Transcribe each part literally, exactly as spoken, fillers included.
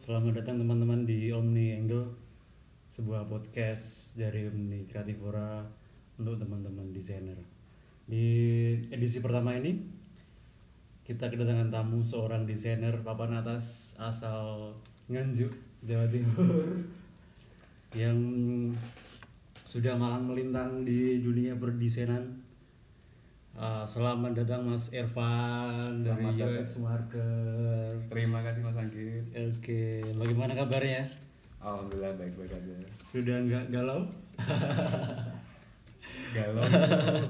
Selamat datang teman-teman di Omni Angle, sebuah podcast dari Omni Kreativora untuk teman-teman desainer. Di edisi pertama ini kita kedatangan tamu seorang desainer Papa Natas asal Nganjuk, Jawa Timur yang sudah malang melintang di dunia berdesainan. Uh, selamat datang Mas Ervan dari Yape Smarter. Terima kasih Mas Anggit. Oke, bagaimana kabarnya? Alhamdulillah baik-baik aja. Sudah nggak galau? galau, itu,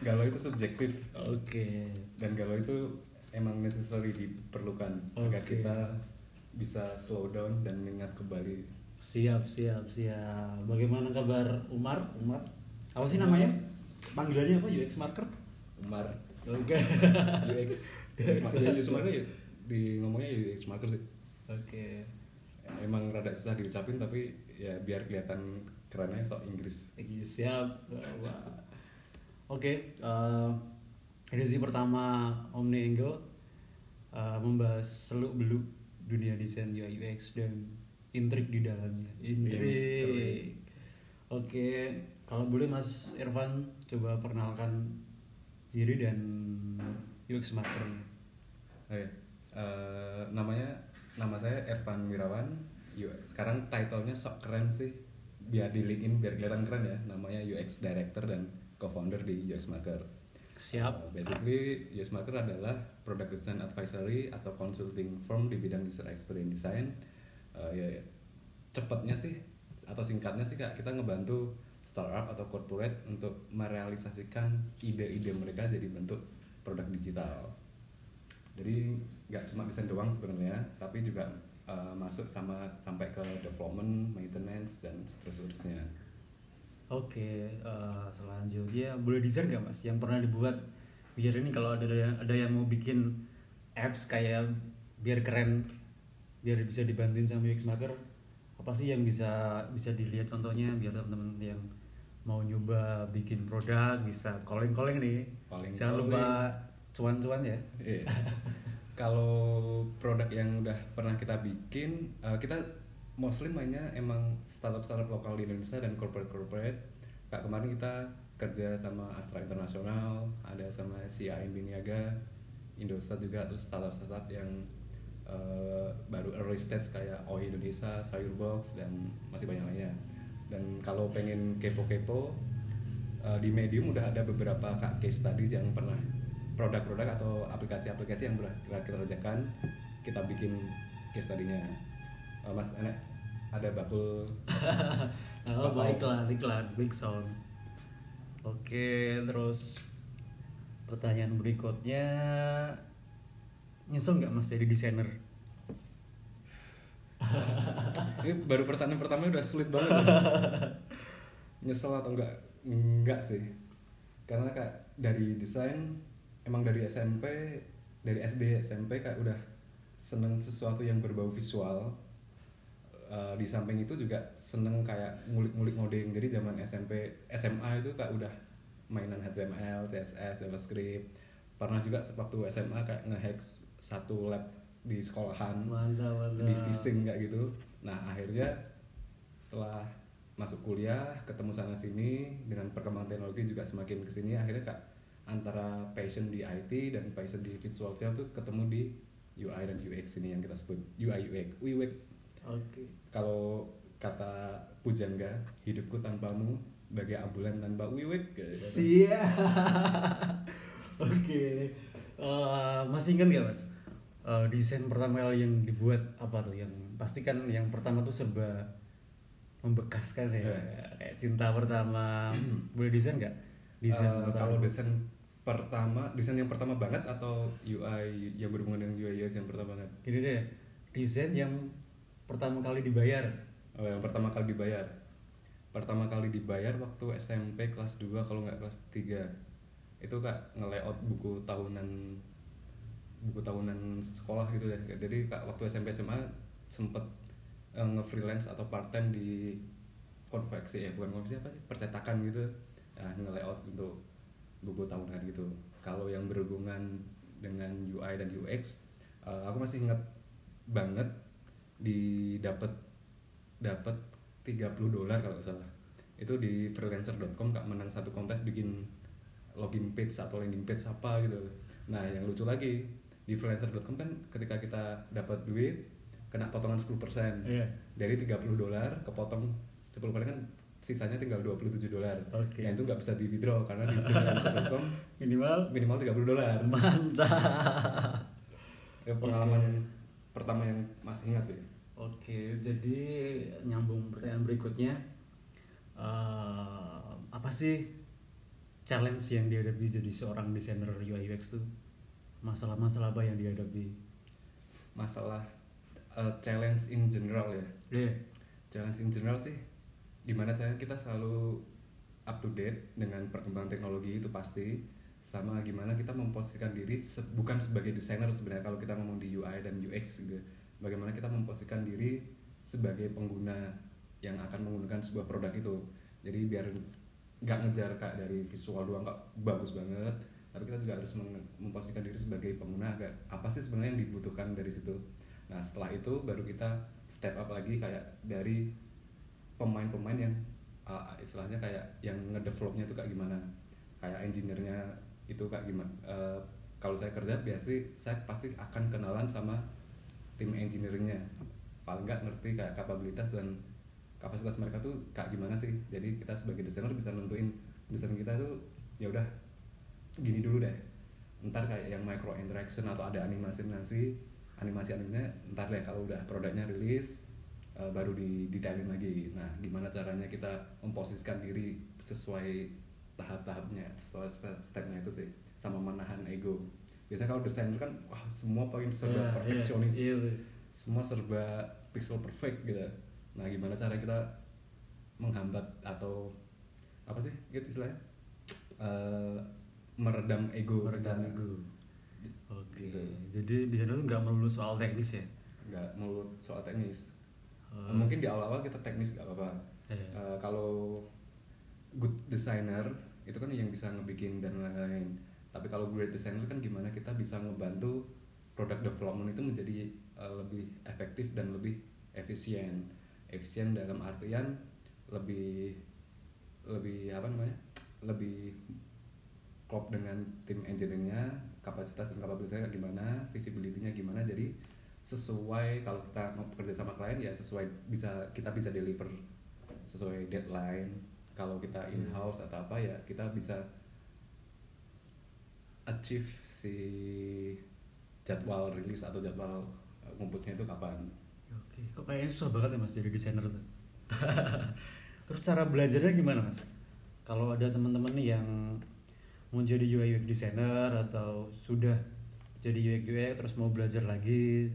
galau itu subjektif. Oke. Dan galau itu emang necessary, diperlukan okay. agar kita bisa slow down dan mengingat kembali. Siap, siap, siap. Bagaimana kabar Umar? Umar? Apa sih namanya? Panggilannya apa? Yesmarker? Umar. Oke. U X. Yesmarker ya. Di ngomongnya Yesmarker sih. Oke. Okay. Emang rada susah diucapin tapi ya biar kelihatan kerennya sok Inggris. Siap. Wow. Oke, okay, uh, edisi pertama Omni Angle uh, membahas seluk-beluk dunia desain U I U X dan intrik di dalamnya. Intrik. Oke, okay. Kalau boleh Mas Irfan coba perkenalkan diri dan U X Masternya. Oke, okay. uh, namanya nama saya Ervan Mirawan. U X. Sekarang title-nya sok keren sih, biar di LinkedIn biar kelihatan keren ya. Namanya U X Director dan Co-founder di Yesmarker. Siap. Uh, basically Yesmarker adalah product design advisory atau consulting firm di bidang user experience design. Uh, ya, ya. Cepatnya sih atau singkatnya sih Kak, kita ngebantu startup atau corporate untuk merealisasikan ide-ide mereka jadi bentuk produk digital. Jadi nggak cuma desain doang sebenarnya, tapi juga uh, masuk sama sampai ke development, maintenance dan seterusnya. Oke, uh, selanjutnya boleh desain nggak Mas yang pernah dibuat? Biar ini kalau ada ada yang mau bikin apps kayak biar keren, biar bisa dibantuin sama Yesmarker, apa sih yang bisa bisa dilihat contohnya biar teman-teman yang mau nyoba bikin produk bisa calling-calling nih. Calling, jangan calling. Lupa cuan-cuan ya. Iya. Kalau produk yang udah pernah kita bikin, uh, kita mostly mainnya emang startup-startup lokal di Indonesia dan corporate-corporate. Kayak kemarin kita kerja sama Astra International, ada sama C I M B Niaga Indonesia juga, terus startup-startup yang uh, baru early stage kayak O I Indonesia, Sayurbox dan masih banyak lainnya. Dan kalau pengen kepo-kepo, uh, di Medium udah ada beberapa case studies yang pernah produk-produk atau aplikasi-aplikasi yang pernah kita kerjakan, kita bikin case studinya. Uh, mas enak ada bakul. Oh, baiklah, iklan, big sound. Oke, terus pertanyaan berikutnya, nyesel nggak Mas jadi desainer? Ini baru pertanyaan pertama udah sulit banget. Nyesel atau enggak? Enggak sih. Karena kayak dari desain emang dari S M P, dari S D S M P kayak udah seneng sesuatu yang berbau visual. Uh, di samping itu juga seneng kayak ngulik-ngulik ngoding. Jadi zaman S M P, S M A itu kayak udah mainan H T M L, C S S, JavaScript. Pernah juga waktu S M A kayak nge-hack satu lab di sekolahan, mantap, mantap. Di phishing kayak gitu. Nah akhirnya setelah masuk kuliah ketemu sana sini dengan perkembangan teknologi juga semakin kesini, akhirnya kak antara passion di I T dan passion di visual field tuh ketemu di U I dan U X ini yang kita sebut U I U X. Okay. Kalau kata Pujangga, hidupku tanpamu bagai ambulan tanpa U I U X. Siap. Oke, uh, masih ingat nggak Mas? Uh, desain pertama kali yang dibuat apa tuh? Yang pastikan yang pertama tuh serba membekaskan ya, yeah. Kayak cinta pertama. Boleh desain nggak? Desain uh, kalau desain pertama, desain yang pertama banget atau U I yang berhubungan dengan U I yang pertama banget? Gini deh, desain yang pertama kali dibayar. Oh, yang pertama kali dibayar. Pertama kali dibayar waktu S M P kelas dua kalau nggak kelas tiga. Itu Kak nge-layout buku tahunan buku tahunan sekolah gitu deh. Jadi kak waktu S M P S M A sempet uh, nge-freelance atau part-time di konveksi ya, bukan konveksi apa sih, percetakan gitu. Nah, nge-layout untuk buku tahunan gitu. Kalau yang berhubungan dengan U I dan U X, uh, aku masih ingat banget di dapat dapat tiga puluh dolar kalau nggak salah. Itu di freelancer dot com Kak menang satu kontes bikin login page atau landing page apa gitu. Nah, yang lucu lagi di freelancer dot com kan ketika kita dapat duit kena potongan sepuluh persen. Yeah. Dari tiga puluh dolar kepotong sepuluh persen kan sisanya tinggal dua puluh tujuh dolar. Okay. Dan itu enggak bisa di withdraw karena di freelancer dot com minimal minimal tiga puluh dolar. Mantap. Ya, pengalaman okay. pertama yang masih ingat sih. Oke, okay, jadi nyambung pertanyaan berikutnya. Uh, apa sih challenge yang dihadapi jadi seorang desainer U I U X tuh? Masalah-masalah apa yang dihadapi? Masalah uh, challenge in general ya. Iya. Yeah. Challenge in general sih gimana caranya kita selalu up to date dengan perkembangan teknologi itu pasti, sama gimana kita memposisikan diri se- bukan sebagai desainer sebenarnya kalau kita ngomong di U I dan U X gitu. Bagaimana kita memposisikan diri sebagai pengguna yang akan menggunakan sebuah produk itu. Jadi biar gak ngejar Kak dari visual doang Kak, bagus banget, tapi kita juga harus memposisikan diri sebagai pengguna agak apa sih sebenarnya yang dibutuhkan dari situ. Nah setelah itu baru kita step up lagi kayak dari pemain-pemain yang uh, istilahnya kayak yang ngedevelopnya itu Kak gimana, kayak engineer-nya itu Kak gimana. Uh, kalau saya kerja biasanya saya pasti akan kenalan sama tim engineer-nya, paling gak ngerti kayak kapabilitas dan kapasitas mereka tuh Kak gimana sih. Jadi kita sebagai desainer bisa nentuin desain kita tuh ya udah gini dulu deh, ntar kayak yang micro interaction atau ada animasi-animasi animasi-animasinya ntar deh kalau udah produknya rilis uh, baru di detailin lagi. Nah gimana caranya kita memposisikan diri sesuai tahap-tahapnya, sesuai step-stepnya itu sih, sama menahan ego. Biasanya kalau desainer kan wah semua pengen serba yeah, perfeksionis yeah, yeah. semua serba pixel perfect gitu. Nah gimana cara kita menghambat atau apa sih gitu istilahnya uh, meredam ego meredam kita. Ego oke okay. Gitu. Jadi di sana tuh nggak melulu soal teknis ya, nggak melulu soal teknis. uh. Mungkin di awal-awal kita teknis nggak apa-apa. yeah. Uh, kalau good designer itu kan yang bisa ngebikin dan lain-lain, tapi kalau great designer kan gimana kita bisa ngebantu product development itu menjadi uh, lebih efektif dan lebih efisien. Efisien dalam artian lebih lebih apa namanya lebih klop dengan tim engineeringnya, kapasitas dan kapabilitasnya gimana, visibility-nya gimana. Jadi sesuai kalau kita mau bekerja sama klien ya sesuai bisa kita bisa deliver sesuai deadline. Kalau kita in house atau apa ya kita bisa achieve si jadwal rilis atau jadwal ngumpulnya itu kapan. Oke, kok kayaknya susah banget ya Mas jadi desainer tuh. Terus cara belajarnya gimana Mas? Kalau ada teman-teman nih yang mau jadi U I U X designer atau sudah jadi U I U X terus mau belajar lagi,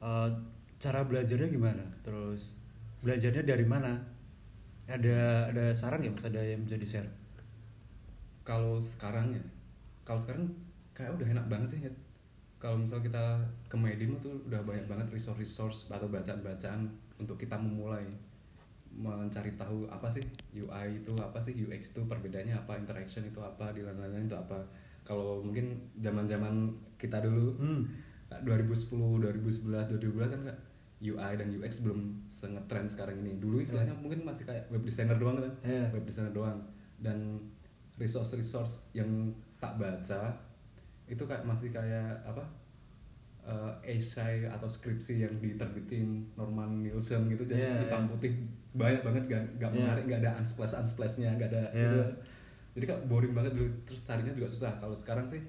uh, cara belajarnya gimana? Terus belajarnya dari mana? Ada ada saran nggak Mas? Ada yang bisa di-share? Kalau sekarang ya, kalau sekarang kayak udah enak banget sih ya. Kalau misal kita ke Medium tuh udah banyak banget resource-resource atau bacaan-bacaan untuk kita memulai mencari tahu apa sih U I itu, apa sih U X itu, perbedaannya apa, interaction itu apa, di lain-lain itu apa. Kalau mungkin zaman-zaman kita dulu hmm. dua ribu sepuluh, dua ribu sebelas, dua ribu dua belas kan Kak, U I dan U X belum se-ngetren sekarang ini. Dulu istilahnya yeah. mungkin masih kayak web designer doang kan, yeah. web designer doang. Dan resource-resource yang tak baca itu kayak masih kayak apa uh, esai atau skripsi yang diterbitin Norman Nielsen gitu, jadi yeah, hitam yeah. putih banyak banget, gak, gak yeah. menarik, gak ada unsplash unsplashnya, gak ada yeah. gitu. Jadi kayak boring banget dulu, terus carinya juga susah. Kalau sekarang sih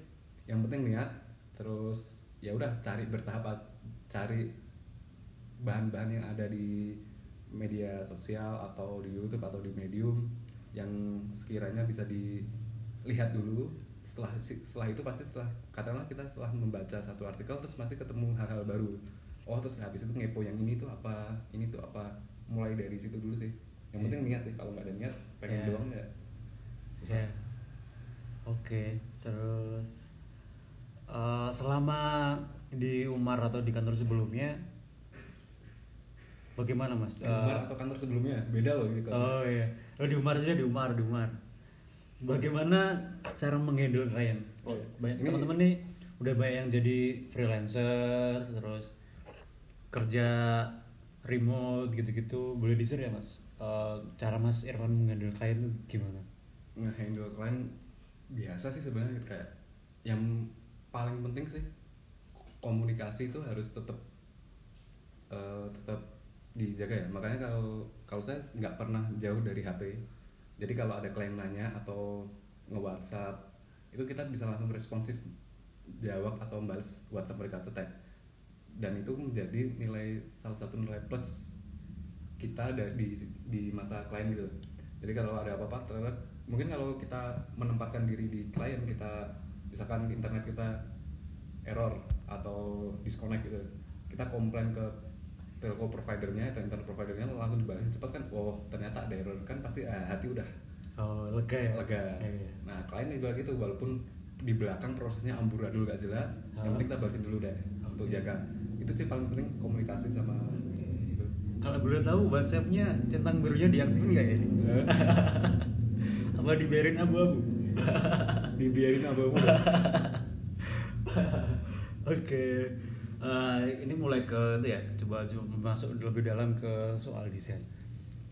yang penting niat, terus ya udah cari bertahap, cari bahan-bahan yang ada di media sosial atau di YouTube atau di Medium yang sekiranya bisa dilihat dulu. Setelah setelah itu pasti setelah katakanlah kita setelah membaca satu artikel terus pasti ketemu hal-hal baru. Oh terus habis itu ngepo yang ini tuh apa, ini tuh apa. Mulai dari situ dulu sih. Yang yeah. penting niat sih, kalau nggak ada niat pengen yeah. doang ya. Susah. Yeah. Oke, okay. Terus uh, selama di Umar atau di kantor sebelumnya bagaimana Mas? Uh, Umar atau kantor sebelumnya beda loh gitu. Oh iya. Lo di Umar aja, di Umar, di Umar. Bagaimana cara menghandle klien? Oh, banyak teman-teman nih udah banyak yang jadi freelancer terus kerja remote gitu-gitu boleh di share ya mas, uh, cara mas Irfan menghandle klien tuh gimana? Ngehandle klien biasa sih sebenarnya, kayak yang paling penting sih komunikasi itu harus tetap uh, tetap dijaga ya. Makanya kalau kalau saya nggak pernah jauh dari H P. Jadi kalau ada klien nanya atau nge-WhatsApp itu kita bisa langsung responsif jawab atau balas WhatsApp mereka tetap. Dan itu menjadi nilai salah satu nilai plus kita ada di di mata klien gitu. Jadi kalau ada apa-apa ternyata, mungkin kalau kita menempatkan diri di klien kita, misalkan internet kita error atau disconnect gitu, kita komplain ke telco providernya atau internet providernya langsung dibalasnya cepat kan, wow ternyata ada error kan, pasti ah, hati udah oh, lega ya lega eh, iya. Nah klien juga gitu, walaupun di belakang prosesnya amburadul gak jelas oh. Yang penting kita balasin dulu deh oh. Untuk jaga itu sih paling penting, komunikasi sama eh, itu. Kalau belum tahu WhatsAppnya centang birunya diaktifin gak ya? Apa dibiarin abu-abu? Dibiarin abu-abu. Oke. Uh, ini mulai ke itu ya, coba, coba masuk lebih dalam ke soal desain.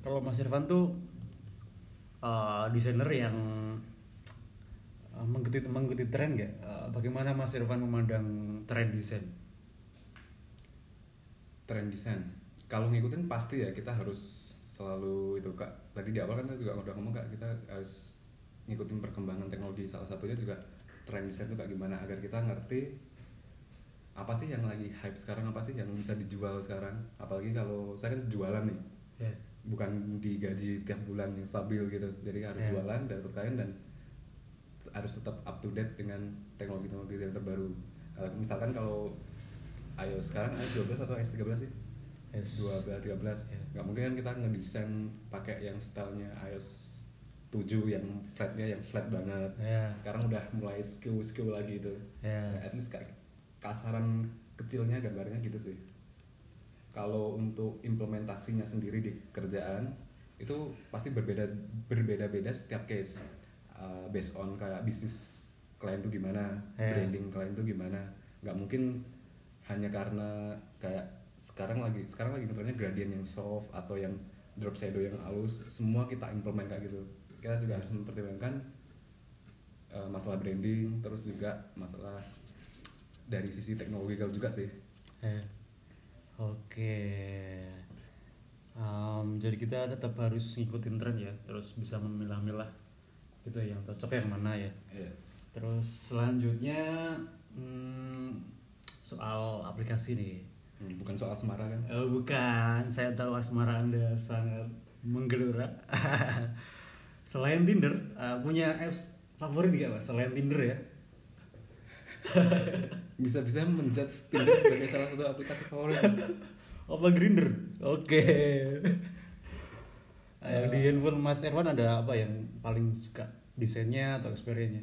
Kalau Mas Irfan tuh uh, desainer yang uh, mengikuti mengikuti tren nggak? Uh, bagaimana Mas Irfan memandang tren desain? Tren desain, kalau ngikutin pasti ya kita harus selalu itu kak. Tadi di awal kan kita juga udah ngomong kak, kita harus ngikutin perkembangan teknologi. Salah satunya juga tren desain itu kak, gimana agar kita ngerti apa sih yang lagi hype sekarang, apa sih yang bisa dijual sekarang. Apalagi kalau saya kan jualan nih yeah. Bukan digaji tiap bulan yang stabil gitu, jadi harus yeah. Jualan dapat klien dan harus tetap up to date dengan teknologi-teknologi yang terbaru. Kalau misalkan kalau ayo sekarang iOS dua belas atau iOS tiga belas sih iOS dua belas tiga belas yeah. Gak mungkin kan kita ngedesain pakai yang stylenya iOS tujuh yang flatnya yang flat banget yeah. Sekarang udah mulai skew-skew lagi itu yeah. At least kayak kasaran kecilnya gambarnya gitu sih. Kalau untuk implementasinya sendiri di kerjaan itu pasti berbeda berbeda-beda setiap case uh, based on kayak bisnis klien tuh gimana yeah. Branding klien tuh gimana. Gak mungkin hanya karena kayak sekarang lagi sekarang lagi ngetrennya gradient yang soft atau yang drop shadow yang halus semua kita implement kayak gitu. Kita juga harus mempertimbangkan uh, masalah branding, terus juga masalah dari sisi teknologikal juga sih. Eh, Oke, okay. um, jadi kita tetap harus ngikutin tren ya, terus bisa memilah-milah gitu yang cocok yang mana ya. Yeah. Terus selanjutnya hmm, soal aplikasi nih. Hmm, bukan soal asmara kan? Oh, bukan, saya tahu asmara Anda sangat menggelora. Selain Tinder, uh, punya apps favorit nggak mas? Selain Tinder ya? Bisa-bisa menjudge Tinder sebagai salah satu aplikasi favorit. Apa Grindr? Oke. Yang di handphone Mas Ervan ada apa yang paling suka desainnya atau experience-nya?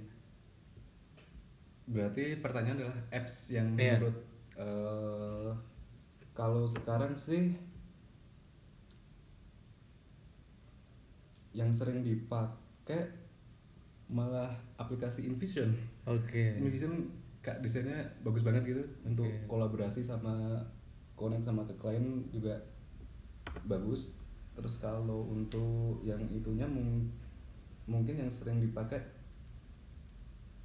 Berarti pertanyaan adalah apps yang yeah. menurut uh, kalau sekarang sih yang sering dipakai malah aplikasi Invision. Oke. Okay. Invision kak desainnya bagus banget gitu okay. Untuk kolaborasi sama connect sama ke klien juga bagus. Terus kalau untuk yang itunya mung- mungkin yang sering dipakai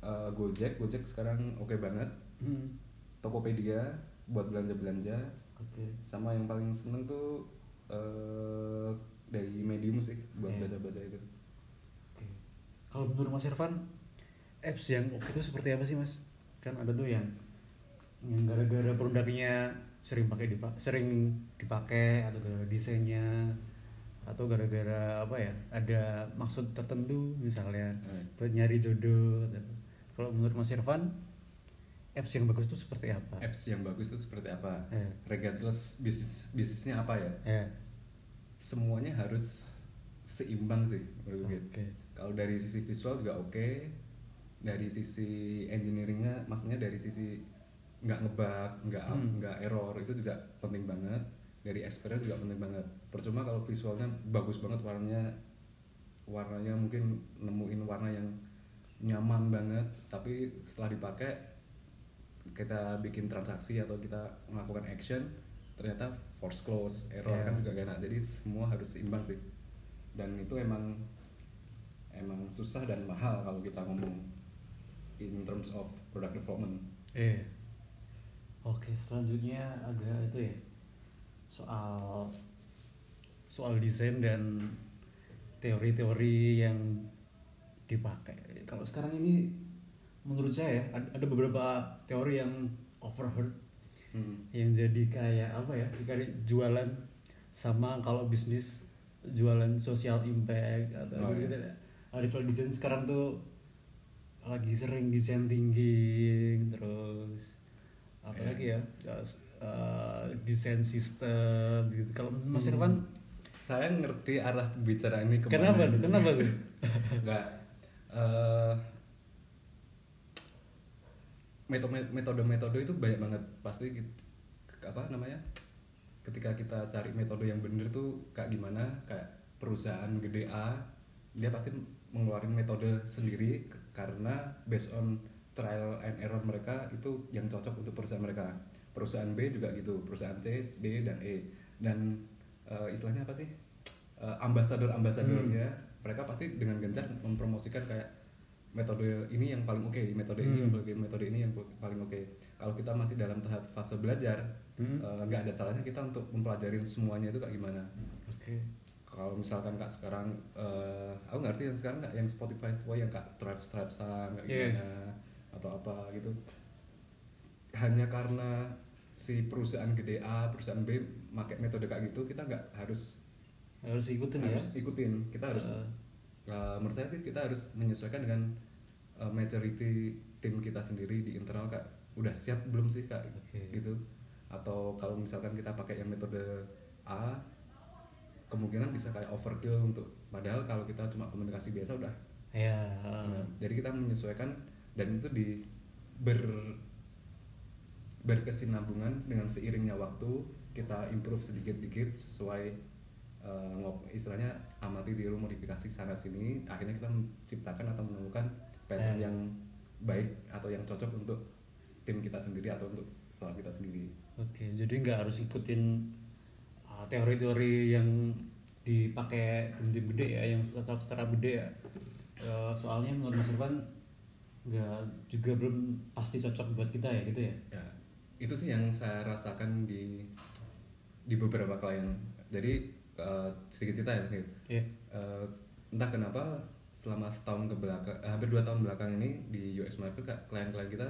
uh, Gojek, Gojek sekarang oke okay banget. Hmm. Tokopedia buat belanja-belanja. Oke. Okay. Sama yang paling seneng tuh uh, dari Medium sih buat yeah. baca-baca itu. Oke. Okay. Kalau menurut Mas Irfan, apps yang oke okay itu seperti apa sih Mas? Kan ada tuh yang yang gara-gara produknya sering pakai dipak sering dipakai atau gara-gara desainnya atau gara-gara apa ya ada maksud tertentu misalnya hmm. buat nyari jodoh. Kalau menurut Mas Irfan apps yang bagus itu seperti apa? Apps yang bagus itu seperti apa? Yeah. Regardless bisnis bisnisnya apa ya? Yeah. Semuanya harus seimbang sih menurut gue. Okay. Kalau dari sisi visual juga oke. Okay. Dari sisi engineeringnya, maksudnya dari sisi nggak ngebug, nggak hmm. nggak error itu juga penting banget. Dari experience juga penting banget. Percuma kalau visualnya bagus banget warnanya, warnanya mungkin nemuin warna yang nyaman banget, tapi setelah dipakai kita bikin transaksi atau kita melakukan action ternyata force close, error yeah. kan juga gak enak, jadi semua harus seimbang sih. Dan itu emang emang susah dan mahal kalau kita ngomong in terms of product development. Yeah. Oke, selanjutnya ada itu ya soal soal desain dan teori-teori yang dipakai. Kalau sekarang ini menurut saya ada beberapa teori yang overheard hmm. yang jadi kayak apa ya, kayak jualan sama kalau bisnis jualan social impact atau oh, gitu. Ya. Artificial design sekarang tuh lagi sering design thinking, terus apalagi yeah. ya uh, desain sistem gitu. Kalau Mas Irfan, hmm. saya ngerti arah pembicaraan ini kemana. Kenapa tuh? Kenapa tuh? Enggak. Uh, metode-metode itu banyak banget, pasti apa namanya, ketika kita cari metode yang bener tuh kayak gimana, kayak perusahaan gede A dia pasti mengeluarkan metode sendiri karena based on trial and error mereka itu yang cocok untuk perusahaan mereka. Perusahaan B juga gitu, perusahaan C, D, dan E, dan uh, istilahnya apa sih, uh, ambasador-ambasadornya hmm. mereka pasti dengan gencar mempromosikan kayak metode ini yang paling oke, okay, metode hmm. ini yang paling, metode ini yang paling oke. Okay. Kalau kita masih dalam tahap fase belajar, nggak hmm. uh, ada salahnya kita untuk mempelajari semuanya itu kayak gimana. Oke. Okay. Kalau misalkan kak sekarang, uh, aku ngerti yang sekarang nggak yang Spotify itu yang kak tribe-tribesan kayak yeah. gimana atau apa gitu. Hanya karena si perusahaan gede A, perusahaan B pakai metode kayak gitu, kita nggak harus harus ikutin harus ya. Ikutin, kita harus. Uh. Uh, menurut saya kita harus menyesuaikan dengan uh, maturity tim kita sendiri di internal kak, udah siap belum sih kak okay. gitu. Atau kalau misalkan kita pakai yang metode A, kemungkinan bisa kayak overkill untuk, padahal kalau kita cuma komunikasi biasa udah yeah. nah, jadi kita menyesuaikan dan itu di ber berkesinambungan dengan seiringnya waktu kita improve sedikit-sedikit sesuai Uh, ngop, istilahnya amati tiru modifikasi sana sini, akhirnya kita menciptakan atau menemukan pattern eh. yang baik atau yang cocok untuk tim kita sendiri atau untuk startup kita sendiri. Oke, okay, jadi nggak harus ikutin uh, teori-teori yang dipakai tim-tim gede ya, yang startup gede ya. Uh, soalnya menurut Mas Irfan nggak juga belum pasti cocok buat kita ya gitu ya. Ya, itu sih yang saya rasakan di di beberapa klien. Jadi Uh, sedikit cerita ya mas Nid. Yeah. Uh, entah kenapa selama setahun kebelakang, hampir dua tahun belakang ini di Yesmarker klien-klien kita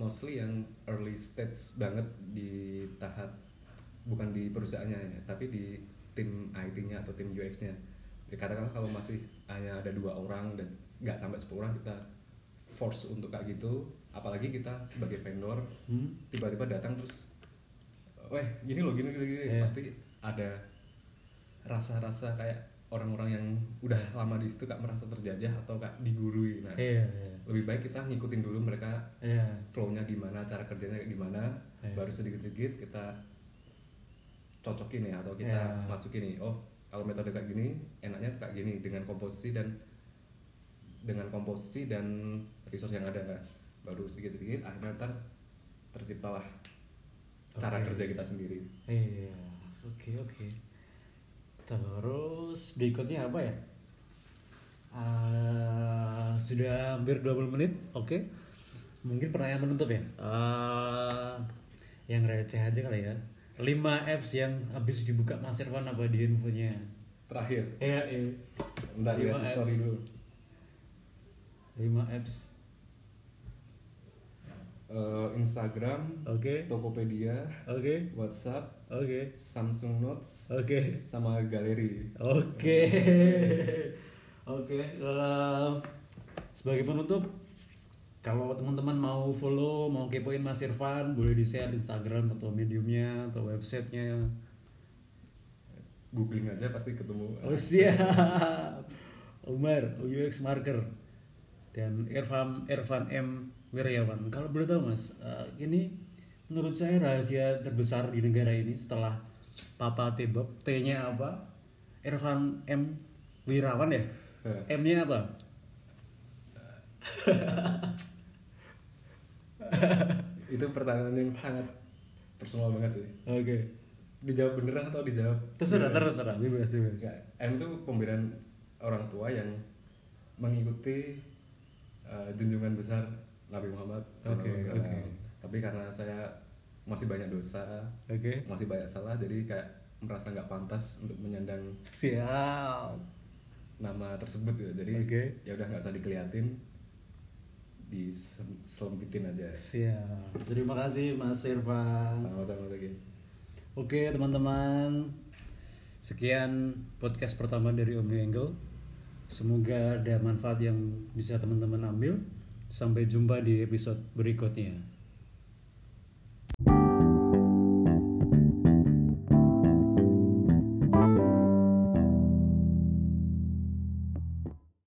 mostly yang early stage banget di tahap bukan di perusahaannya ya, tapi di tim I T-nya atau tim U X-nya. Jadi katakanlah kalau masih hanya ada dua orang dan nggak sampai sepuluh orang kita force untuk kayak gitu, apalagi kita sebagai vendor hmm? tiba-tiba datang terus, weh gini loh gini gini, gini. Yeah. Pasti ada rasa-rasa kayak orang-orang yang udah lama di situ kak merasa terjajah atau kak digurui. Nah, yeah, yeah. lebih baik kita ngikutin dulu mereka yeah. flow-nya gimana, cara kerjanya kayak gimana, yeah. baru sedikit-sedikit kita cocokin ya atau kita yeah. masukin nih. Oh, kalau metode kayak gini, enaknya kayak gini dengan komposisi dan dengan komposisi dan resource yang ada kan. Baru sedikit-sedikit akhirnya ntar terciptalah okay. cara kerja kita sendiri. Iya. Yeah. Oke, okay, oke. Okay. Terus berikutnya apa ya? Uh, sudah hampir dua puluh menit, oke. Okay. Mungkin pertanyaan penutup ya? Uh, yang receh aja kali ya. lima apps yang habis dibuka Mas Irfan apa di infonya? Terakhir. Iya, iya. Bentar lihat di story dulu. lima apps. Uh, Instagram, okay. Tokopedia, okay. WhatsApp, okay. Samsung Notes, okay. sama galeri. Oke, oke. Sebagai penutup, kalau teman-teman mau follow, mau kepoin Mas Irfan, boleh di share Instagram atau mediumnya atau websitenya. Googling aja pasti ketemu. Oh siap. Umar, Yesmarker, dan Irfan, Irfan M Wirawan. Kalau boleh tahu mas, uh, ini menurut saya rahasia terbesar di negara ini setelah Papa Tebok, T-nya apa? Ervan M Wirawan ya? Huh. M-nya apa? Itu pertanyaan yang sangat personal banget sih. Oke. Okay. dijawab beneran atau dijawab terserah terserah bebas bebas. Nggak, M itu pemberian orang tua yang mengikuti uh, junjungan besar Nabi Muhammad. Oke okay, oke. Okay. Tapi karena saya masih banyak dosa, okay. masih banyak salah, jadi kayak merasa nggak pantas untuk menyandang siap nama tersebut gitu. Jadi okay. ya udah nggak usah dikeliatin, diselempitin aja. Siap. Terima kasih Mas Irfan. Sama-sama lagi. Oke teman-teman, sekian podcast pertama dari Omni Angle. Semoga ada manfaat yang bisa teman-teman ambil. Sampai jumpa di episode berikutnya.